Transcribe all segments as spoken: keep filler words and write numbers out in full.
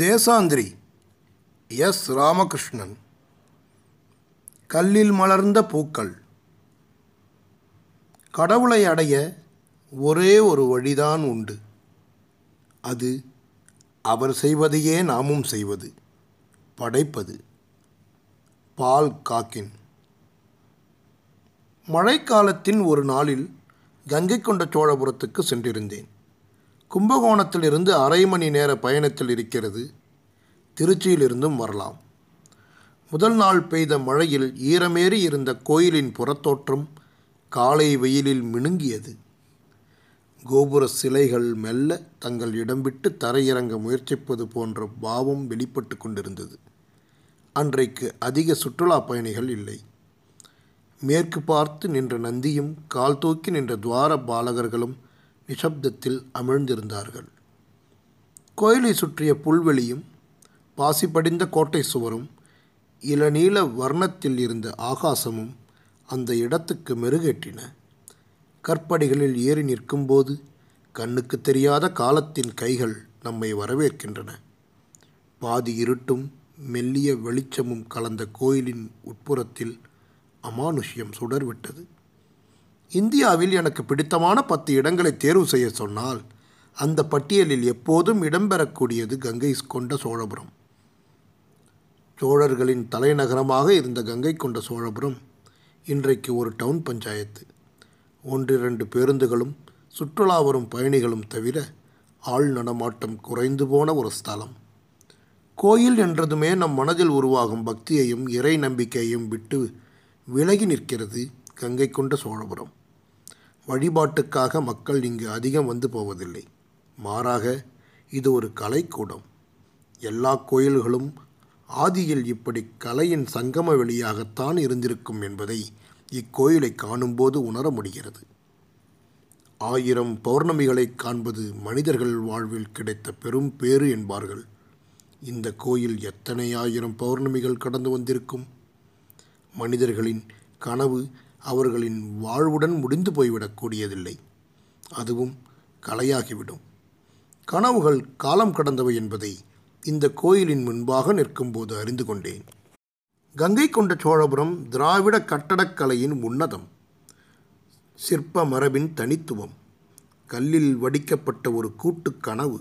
தேசாந்திரி S Ramakrishnan. கல்லில் மலர்ந்த பூக்கள். கடவுளை அடைய ஒரே ஒரு வழிதான் உண்டு. அது அவர் செய்வதையே நாமும் செய்வது, படைப்பது. பால் காக்கின். மழைக்காலத்தின் ஒரு நாளில் கங்கை கொண்ட சோழபுரத்துக்கு சென்றிருந்தேன். கும்பகோணத்திலிருந்து அரை மணி நேர பயணத்தில் இருக்கிறது. திருச்சியிலிருந்தும் வரலாம். முதல் நாள் பெய்த மழையில் ஈரமேறி இருந்த கோயிலின் புறத்தோற்றம் காலை வெயிலில் மினுங்கியது. கோபுர சிலைகள் மெல்ல தங்கள் இடம் விட்டு தரையிறங்க முயற்சிப்பது போன்ற பாவம் வெளிப்பட்டு கொண்டிருந்தது. அன்றைக்கு அதிக சுற்றுலா பயணிகள் இல்லை. மேற்கு பார்த்து நின்ற நந்தியும் கால் தூக்கி நின்ற துவார பாலகர்களும் நிசப்தத்தில் அமிழ்ந்திருந்தார்கள். கோயிலை சுற்றிய புல்வெளியும் பாசி படிந்த கோட்டை சுவரும் இளநீல வர்ணத்தில் இருந்த ஆகாசமும் அந்த இடத்துக்கு மெருகேற்றின. கற்படிகளில் ஏறி நிற்கும்போது கண்ணுக்கு தெரியாத காலத்தின் கைகள் நம்மை வரவேற்கின்றன. பாதி இருட்டும் மெல்லிய வெளிச்சமும் கலந்த கோயிலின் உட்புறத்தில் அமானுஷ்யம் சுடர்விட்டது. இந்தியாவில் எனக்கு பிடித்தமான பத்து இடங்களை தேர்வு செய்ய சொன்னால் அந்த பட்டியலில் எப்போதும் இடம்பெறக்கூடியது கங்கை கொண்ட சோழபுரம். சோழர்களின் தலைநகரமாக இருந்த கங்கை கொண்ட சோழபுரம் இன்றைக்கு ஒரு டவுன் பஞ்சாயத்து. ஒன்றிரண்டு பேருந்துகளும் சுற்றுலா வரும் பயணிகளும் தவிர ஆள் நடமாட்டம் குறைந்து போன ஒரு ஸ்தலம். கோயில் என்றதுமே நம் மனதில் உருவாகும் பக்தியையும் இறை நம்பிக்கையையும் விட்டு விலகி நிற்கிறது கங்கை கொண்ட சோழபுரம். வழிபாட்டுக்காக மக்கள் இங்கு அதிகம் வந்து போவதில்லை. மாறாக இது ஒரு கலைக்கூடம். எல்லா கோயில்களும் ஆதியில் இப்படி கலையின் சங்கம வெளியாகத்தான் இருந்திருக்கும் என்பதை இக்கோயிலை காணும்போது உணர முடிகிறது. ஆயிரம் பௌர்ணமிகளை காண்பது மனிதர்கள் வாழ்வில் கிடைத்த பெரும் பேறு என்பார்கள். இந்த கோயில் எத்தனை ஆயிரம் பௌர்ணமிகள் கடந்து வந்திருக்கும்? மனிதர்களின் கனவு அவர்களின் வாழ்வுடன் முடிந்து போய்விடக்கூடியதில்லை. அதுவும் கலையாகிவிடும். கனவுகள் காலம் கடந்தவை என்பதை இந்த கோயிலின் முன்பாக நிற்கும்போது அறிந்து கொண்டேன். கங்கை கொண்ட சோழபுரம் திராவிட கட்டடக்கலையின் உன்னதம், சிற்ப மரபின் தனித்துவம், கல்லில் வடிக்கப்பட்ட ஒரு கூட்டு கனவு.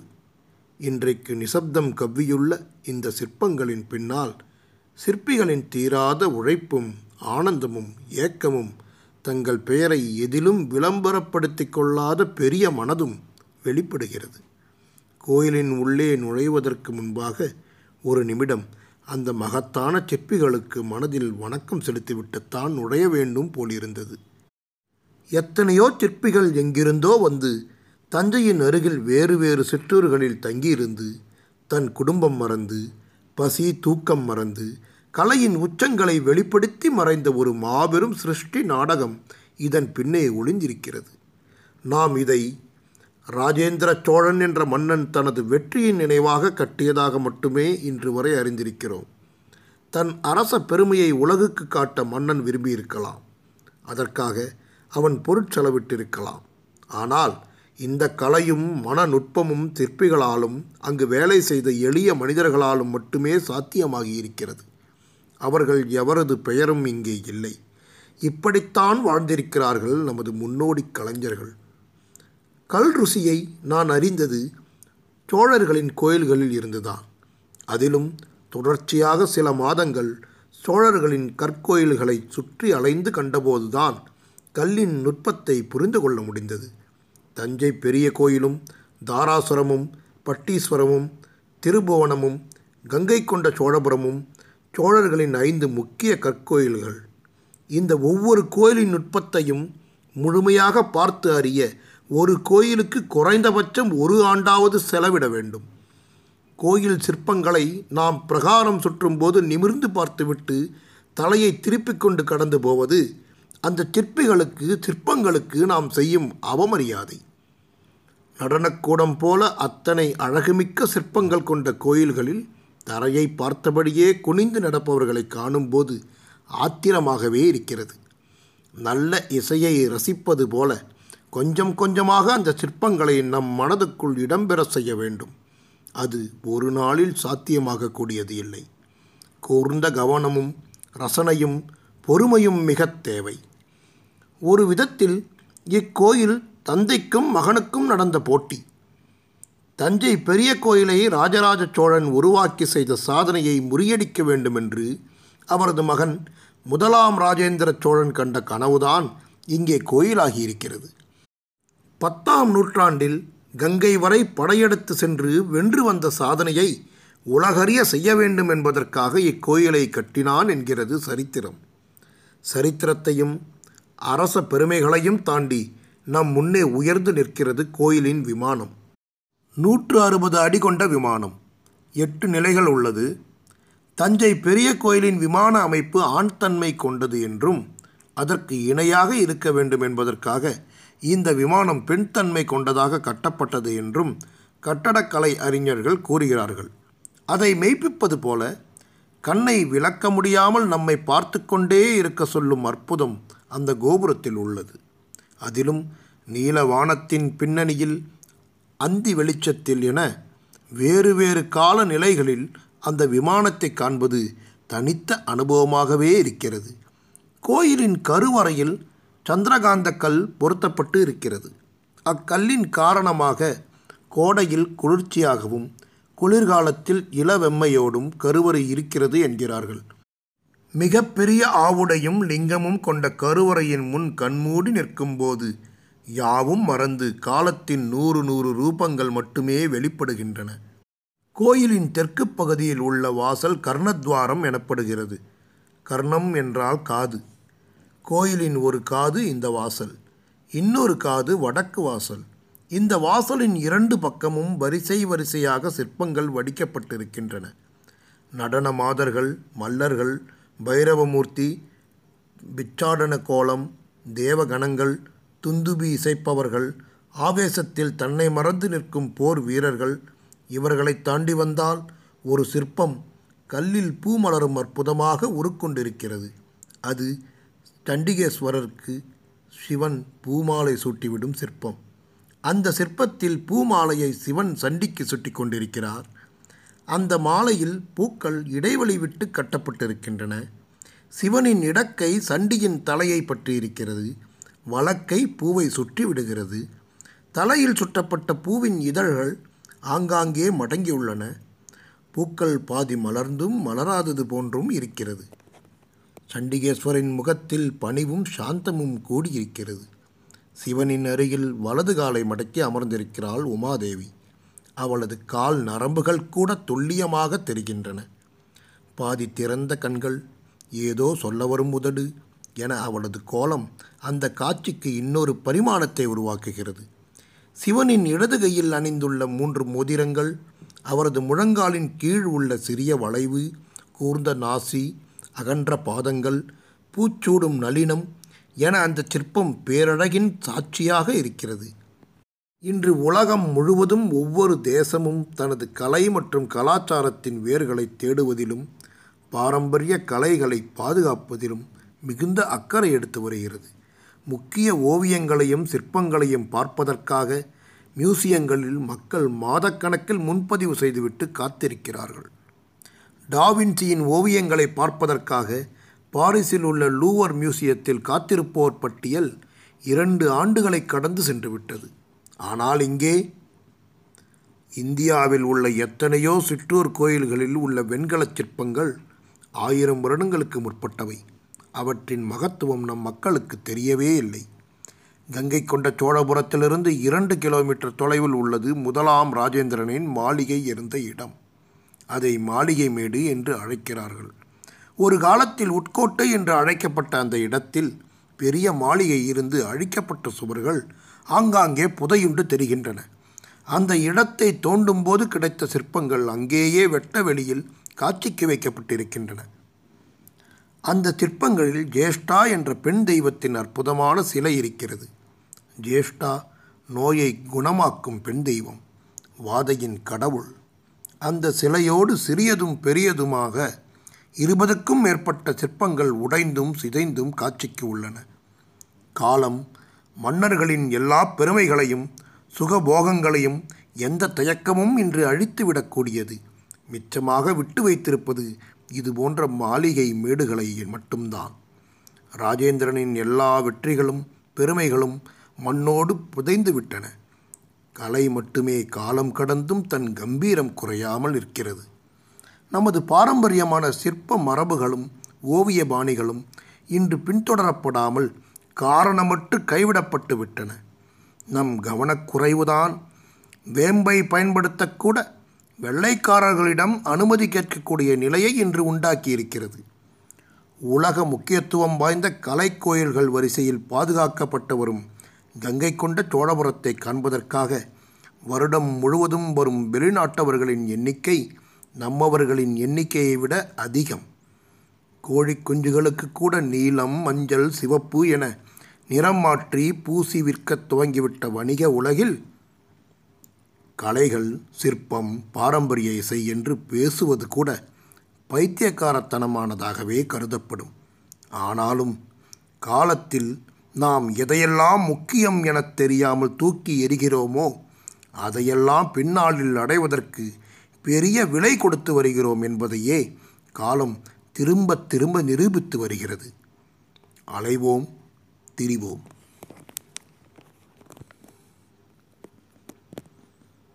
இன்றைக்கு நிசப்தம் கவ்வியுள்ள இந்த சிற்பங்களின் பின்னால் சிற்பிகளின் தீராத உழைப்பும் ஆனந்தமும் ஏக்கமும், தங்கள் பெயரை எதிலும் விளம்பரப்படுத்தி கொள்ளாத பெரிய மனதும் வெளிப்படுகிறது. கோயிலின் உள்ளே நுழைவதற்கு முன்பாக ஒரு நிமிடம் அந்த மகத்தான சிற்பிகளுக்கு மனதில் வணக்கம் செலுத்திவிட்டுத்தான் நுழைய வேண்டும் போலிருந்தது. எத்தனையோ சிற்பிகள் எங்கிருந்தோ வந்து தஞ்சையின் அருகில் வேறு வேறு சிற்றூர்களில் தங்கியிருந்து தன் குடும்பம் மறந்து, பசி தூக்கம் மறந்து, கலையின் உச்சங்களை வெளிப்படுத்தி மறைந்த ஒரு மாபெரும் சிருஷ்டி நாடகம் இதன் பின்னே ஒளிந்திருக்கிறது. நாம் இதை ராஜேந்திர சோழன் என்ற மன்னன் தனது வெற்றியின் நினைவாக கட்டியதாக மட்டுமே இன்று வரை அறிந்திருக்கிறோம். தன் அரச பெருமையை உலகுக்கு காட்ட மன்னன் விரும்பியிருக்கலாம். அதற்காக அவன் பொருட்செலவிட்டிருக்கலாம். ஆனால் இந்த கலையும் மன நுட்பமும் சிற்பிகளாலும் அங்கு வேலை செய்த எளிய மனிதர்களாலும் மட்டுமே சாத்தியமாகியிருக்கிறது. அவர்கள் எவரது பெயரும் இங்கே இல்லை. இப்படித்தான் வாழ்ந்திருக்கிறார்கள் நமது முன்னோடி கலைஞர்கள். கல் ருசியை நான் அறிந்தது சோழர்களின் கோயில்களில் இருந்துதான். அதிலும் தொடர்ச்சியாக சில மாதங்கள் சோழர்களின் கற்கோயில்களை சுற்றி அலைந்து கண்டபோதுதான் கல்லின் நுட்பத்தை புரிந்து கொள்ள முடிந்தது. தஞ்சை பெரிய கோயிலும் தாராசுரமும் பட்டீஸ்வரமும் திருபுவனமும் கங்கை கொண்ட சோழபுரமும் சோழர்களின் ஐந்து முக்கிய கற்கோயில்கள். இந்த ஒவ்வொரு கோயிலின் நுட்பத்தையும் முழுமையாக பார்த்து அறிய ஒரு கோயிலுக்கு குறைந்தபட்சம் ஒரு ஆண்டாவது செலவிட வேண்டும். கோயில் சிற்பங்களை நாம் பிரகாரம் சுற்றும்போது நிமிர்ந்து பார்த்துவிட்டு தலையை திருப்பிக் கொண்டு கடந்து போவது அந்த சிற்பிகளுக்கு சிற்பங்களுக்கு நாம் செய்யும் அவமரியாதை. நடனக்கூடம் போல அத்தனை அழகுமிக்க சிற்பங்கள் கொண்ட கோயில்களில் தரையை பார்த்தபடியே குனிந்து நடப்பவர்களை காணும்போது ஆத்திரமாகவே இருக்கிறது. நல்ல இசையை ரசிப்பது போல கொஞ்சம் கொஞ்சமாக அந்த சிற்பங்களை நம் மனதுக்குள் இடம்பெற செய்ய வேண்டும். அது ஒரு நாளில் சாத்தியமாகக்கூடியது இல்லை. கூர்ந்த கவனமும் ரசனையும் பொறுமையும் மிக தேவை. ஒரு விதத்தில் இக்கோயில் தந்தைக்கும் மகனுக்கும் நடந்த போட்டி. தஞ்சை பெரிய கோயிலை ராஜராஜ சோழன் உருவாக்கி செய்த சாதனையை முறியடிக்க வேண்டுமென்று அவரது மகன் முதலாம் ராஜேந்திர சோழன் கண்ட கனவுதான் இங்கே கோயிலாகியிருக்கிறது. பத்தாம் நூற்றாண்டில் கங்கை வரை படையெடுத்து சென்று வென்று வந்த சாதனையை உலகறிய செய்ய வேண்டும் என்பதற்காக இக்கோயிலை கட்டினான் என்கிறது சரித்திரம். சரித்திரத்தையும் அரச பெருமைகளையும் தாண்டி நம் முன்னே உயர்ந்து நிற்கிறது கோயிலின் விமானம். நூற்று அறுபது அடி கொண்ட விமானம், எட்டு நிலைகள் உள்ளது. தஞ்சை பெரிய கோயிலின் விமான அமைப்பு ஆண் தன்மை கொண்டது என்றும் அதற்கு இணையாக இருக்க வேண்டும் என்பதற்காக இந்த விமானம் பெண் தன்மை கொண்டதாக கட்டப்பட்டது என்றும் கட்டடக்கலை அறிஞர்கள் கூறுகிறார்கள். அதை மெய்ப்பிப்பது போல கண்ணை விளக்க முடியாமல் நம்மை பார்த்து கொண்டே இருக்க சொல்லும் அற்புதம் அந்த கோபுரத்தில் உள்ளது. அதிலும் நீல வானத்தின் பின்னணியில் அந்தி வெளிச்சத்தில் என வேறு வேறு கால நிலைகளில் அந்த விமானத்தை காண்பது தனித்த அனுபவமாகவே இருக்கிறது. கோயிலின் கருவறையில் சந்திரகாந்த கல் பொருத்தப்பட்டு இருக்கிறது. அக்கல்லின் காரணமாக கோடையில் குளிர்ச்சியாகவும் குளிர்காலத்தில் இளவெம்மையோடும் கருவறை இருக்கிறது என்கிறார்கள். மிகப்பெரிய ஆவுடையும் லிங்கமும் கொண்ட கருவறையின் முன் கண்மூடி நிற்கும்போது யாவும் மறந்து காலத்தின் நூறு நூறு ரூபங்கள் மட்டுமே வெளிப்படுகின்றன. கோயிலின் தெற்கு பகுதியில் உள்ள வாசல் கர்ணத்வாரம் எனப்படுகிறது. கர்ணம் என்றால் காது. கோயிலின் ஒரு காது இந்த வாசல், இன்னொரு காது வடக்கு வாசல். இந்த வாசலின் இரண்டு பக்கமும் வரிசை வரிசையாக சிற்பங்கள் வடிக்கப்பட்டிருக்கின்றன. நடன மாதர்கள், மல்லர்கள், பைரவமூர்த்தி, பிச்சாடன கோலம், தேவகணங்கள், துந்துபி இசைப்பவர்கள், ஆவேசத்தில் தன்னை மறந்து நிற்கும் போர் வீரர்கள், இவர்களை தாண்டி வந்தால் ஒரு சிற்பம் கல்லில் பூ மலரும் அற்புதமாக உருக்கொண்டிருக்கிறது. அது சண்டிகேஸ்வரருக்கு சிவன் பூமாலை சூட்டிவிடும் சிற்பம். அந்த சிற்பத்தில் பூமாலையை சிவன் சண்டிக்கு சுட்டி கொண்டிருக்கிறார். அந்த மாலையில் பூக்கள் இடைவெளி விட்டு கட்டப்பட்டிருக்கின்றன. சிவனின் இடக்கை சண்டியின் தலையை பற்றியிருக்கிறது. வலக்கை பூவை சுற்றி விடுகிறது. தலையில் சுட்டப்பட்ட பூவின் இதழ்கள் ஆங்காங்கே மடங்கியுள்ளன. பூக்கள் பாதி மலர்ந்தும் மலராதது போன்றும் இருக்கிறது. சண்டிகேஸ்வரின் முகத்தில் பணிவும் சாந்தமும் கூடியிருக்கிறது. சிவனின் அருகில் வலது காலை மடக்கி அமர்ந்திருக்கிறாள் உமாதேவி. அவளது கால் நரம்புகள் கூட துல்லியமாக தெரிகின்றன. பாதி திறந்த கண்கள், ஏதோ சொல்ல வரும் உதடு என அவளது கோலம் அந்த காட்சிக்கு இன்னொரு பரிமாணத்தை உருவாக்குகிறது. சிவனின் இடது கையில் அணிந்துள்ள மூன்று மோதிரங்கள், அவரது முழங்காலின் கீழ் உள்ள சிறிய வளைவு, கூர்ந்த நாசி, அகன்ற பாதங்கள், பூச்சூடும் நளினம் என அந்த சிற்பம் பேரழகின் சாட்சியாக இருக்கிறது. இன்று உலகம் முழுவதும் ஒவ்வொரு தேசமும் தனது கலை மற்றும் கலாச்சாரத்தின் வேர்களை தேடுவதிலும் பாரம்பரிய கலைகளை பாதுகாப்பதிலும் மிகுந்த அக்கறை எடுத்து வருகிறது. முக்கிய ஓவியங்களையும் சிற்பங்களையும் பார்ப்பதற்காக மியூசியங்களில் மக்கள் மாதக்கணக்கில் முன்பதிவு செய்துவிட்டு காத்திருக்கிறார்கள். டாவின்சியின் ஓவியங்களை பார்ப்பதற்காக பாரிஸில் உள்ள லூவர் மியூசியத்தில் காத்திருப்போர் பட்டியல் இரண்டு ஆண்டுகளை கடந்து சென்று விட்டது. ஆனால் இங்கே இந்தியாவில் உள்ள எத்தனையோ சிற்றூர் கோயில்களில் உள்ள வெண்கலச் சிற்பங்கள் ஆயிரம் வருடங்களுக்கு முற்பட்டவை. அவற்றின் மகத்துவம் நம் மக்களுக்கு தெரியவே இல்லை. கங்கை கொண்ட சோழபுரத்திலிருந்து இரண்டு கிலோமீட்டர் தொலைவில் உள்ளது முதலாம் ராஜேந்திரனின் மாளிகை இருந்த இடம். அதை மாளிகை மேடு என்று அழைக்கிறார்கள். ஒரு காலத்தில் உட்கோட்டை என்று அழைக்கப்பட்ட அந்த இடத்தில் பெரிய மாளிகை இருந்து அழிக்கப்பட்ட சுவர்கள் ஆங்காங்கே புதையுண்டு தெரிகின்றன. அந்த இடத்தை தோண்டும்போது கிடைத்த சிற்பங்கள் அங்கேயே வெட்ட வெளியில் காட்சிக்கு வைக்கப்பட்டிருக்கின்றன. அந்த சிற்பங்களில் ஜேஷ்டா என்ற பெண் தெய்வத்தின் அற்புதமான சிலை இருக்கிறது. ஜேஷ்டா நோயை குணமாக்கும் பெண் தெய்வம், வாதையின் கடவுள். அந்த சிலையோடு சிறியதும் பெரியதுமாக இருபதுக்கும் மேற்பட்ட சிற்பங்கள் உடைந்தும் சிதைந்தும் காட்சிக்கு உள்ளன. காலம் மன்னர்களின் எல்லா பெருமைகளையும் சுகபோகங்களையும் எந்த தயக்கமும் இன்று அழித்துவிடக்கூடியது. மிச்சமாக விட்டு வைத்திருப்பது இது போன்ற மாளிகை மேடுகளை மட்டும்தான். ராஜேந்திரனின் எல்லா வெற்றிகளும் பெருமைகளும் மண்ணோடு புதைந்து விட்டன. கலை மட்டுமே காலம் கடந்தும் தன் கம்பீரம் குறையாமல் இருக்கிறது. நமது பாரம்பரியமான சிற்ப மரபுகளும் ஓவிய பாணிகளும் இன்று பின்தொடரப்படாமல் காரணமற்று கைவிடப்பட்டு விட்டன. நம் கவனக்குறைவுதான். வேம்பை பயன்படுத்தக்கூட வெள்ளைக்காரர்களிடம் அனுமதி கேட்கக்கூடிய நிலையை இன்று உண்டாக்கியிருக்கிறது. உலக முக்கியத்துவம் வாய்ந்த கலைக்கோயில்கள் வரிசையில் பாதுகாக்கப்பட்டு வரும் கங்கை கொண்ட சோழபுரத்தை காண்பதற்காக வருடம் முழுவதும் வரும் வெளிநாட்டவர்களின் எண்ணிக்கை நம்மவர்களின் எண்ணிக்கையை விட அதிகம். கோழி குஞ்சுகளுக்கு கூட நீலம், மஞ்சள், சிவப்பு என நிறம் மாற்றி பூசி விற்க துவங்கிவிட்ட வணிக உலகில் கலைகள், சிற்பம், பாரம்பரிய இசை என்று பேசுவது கூட பைத்தியக்காரத்தனமானதாகவே கருதப்படும். ஆனாலும் காலத்தில் நாம் எதையெல்லாம் முக்கியம் என தெரியாமல் தூக்கி எறிகிறோமோ அதையெல்லாம் பின்னாளில் அடைவதற்கு பெரிய விலை கொடுத்து வருகிறோம் என்பதையே காலம் திரும்ப திரும்ப நிரூபித்து வருகிறது. அலைவோம், திரிவோம்.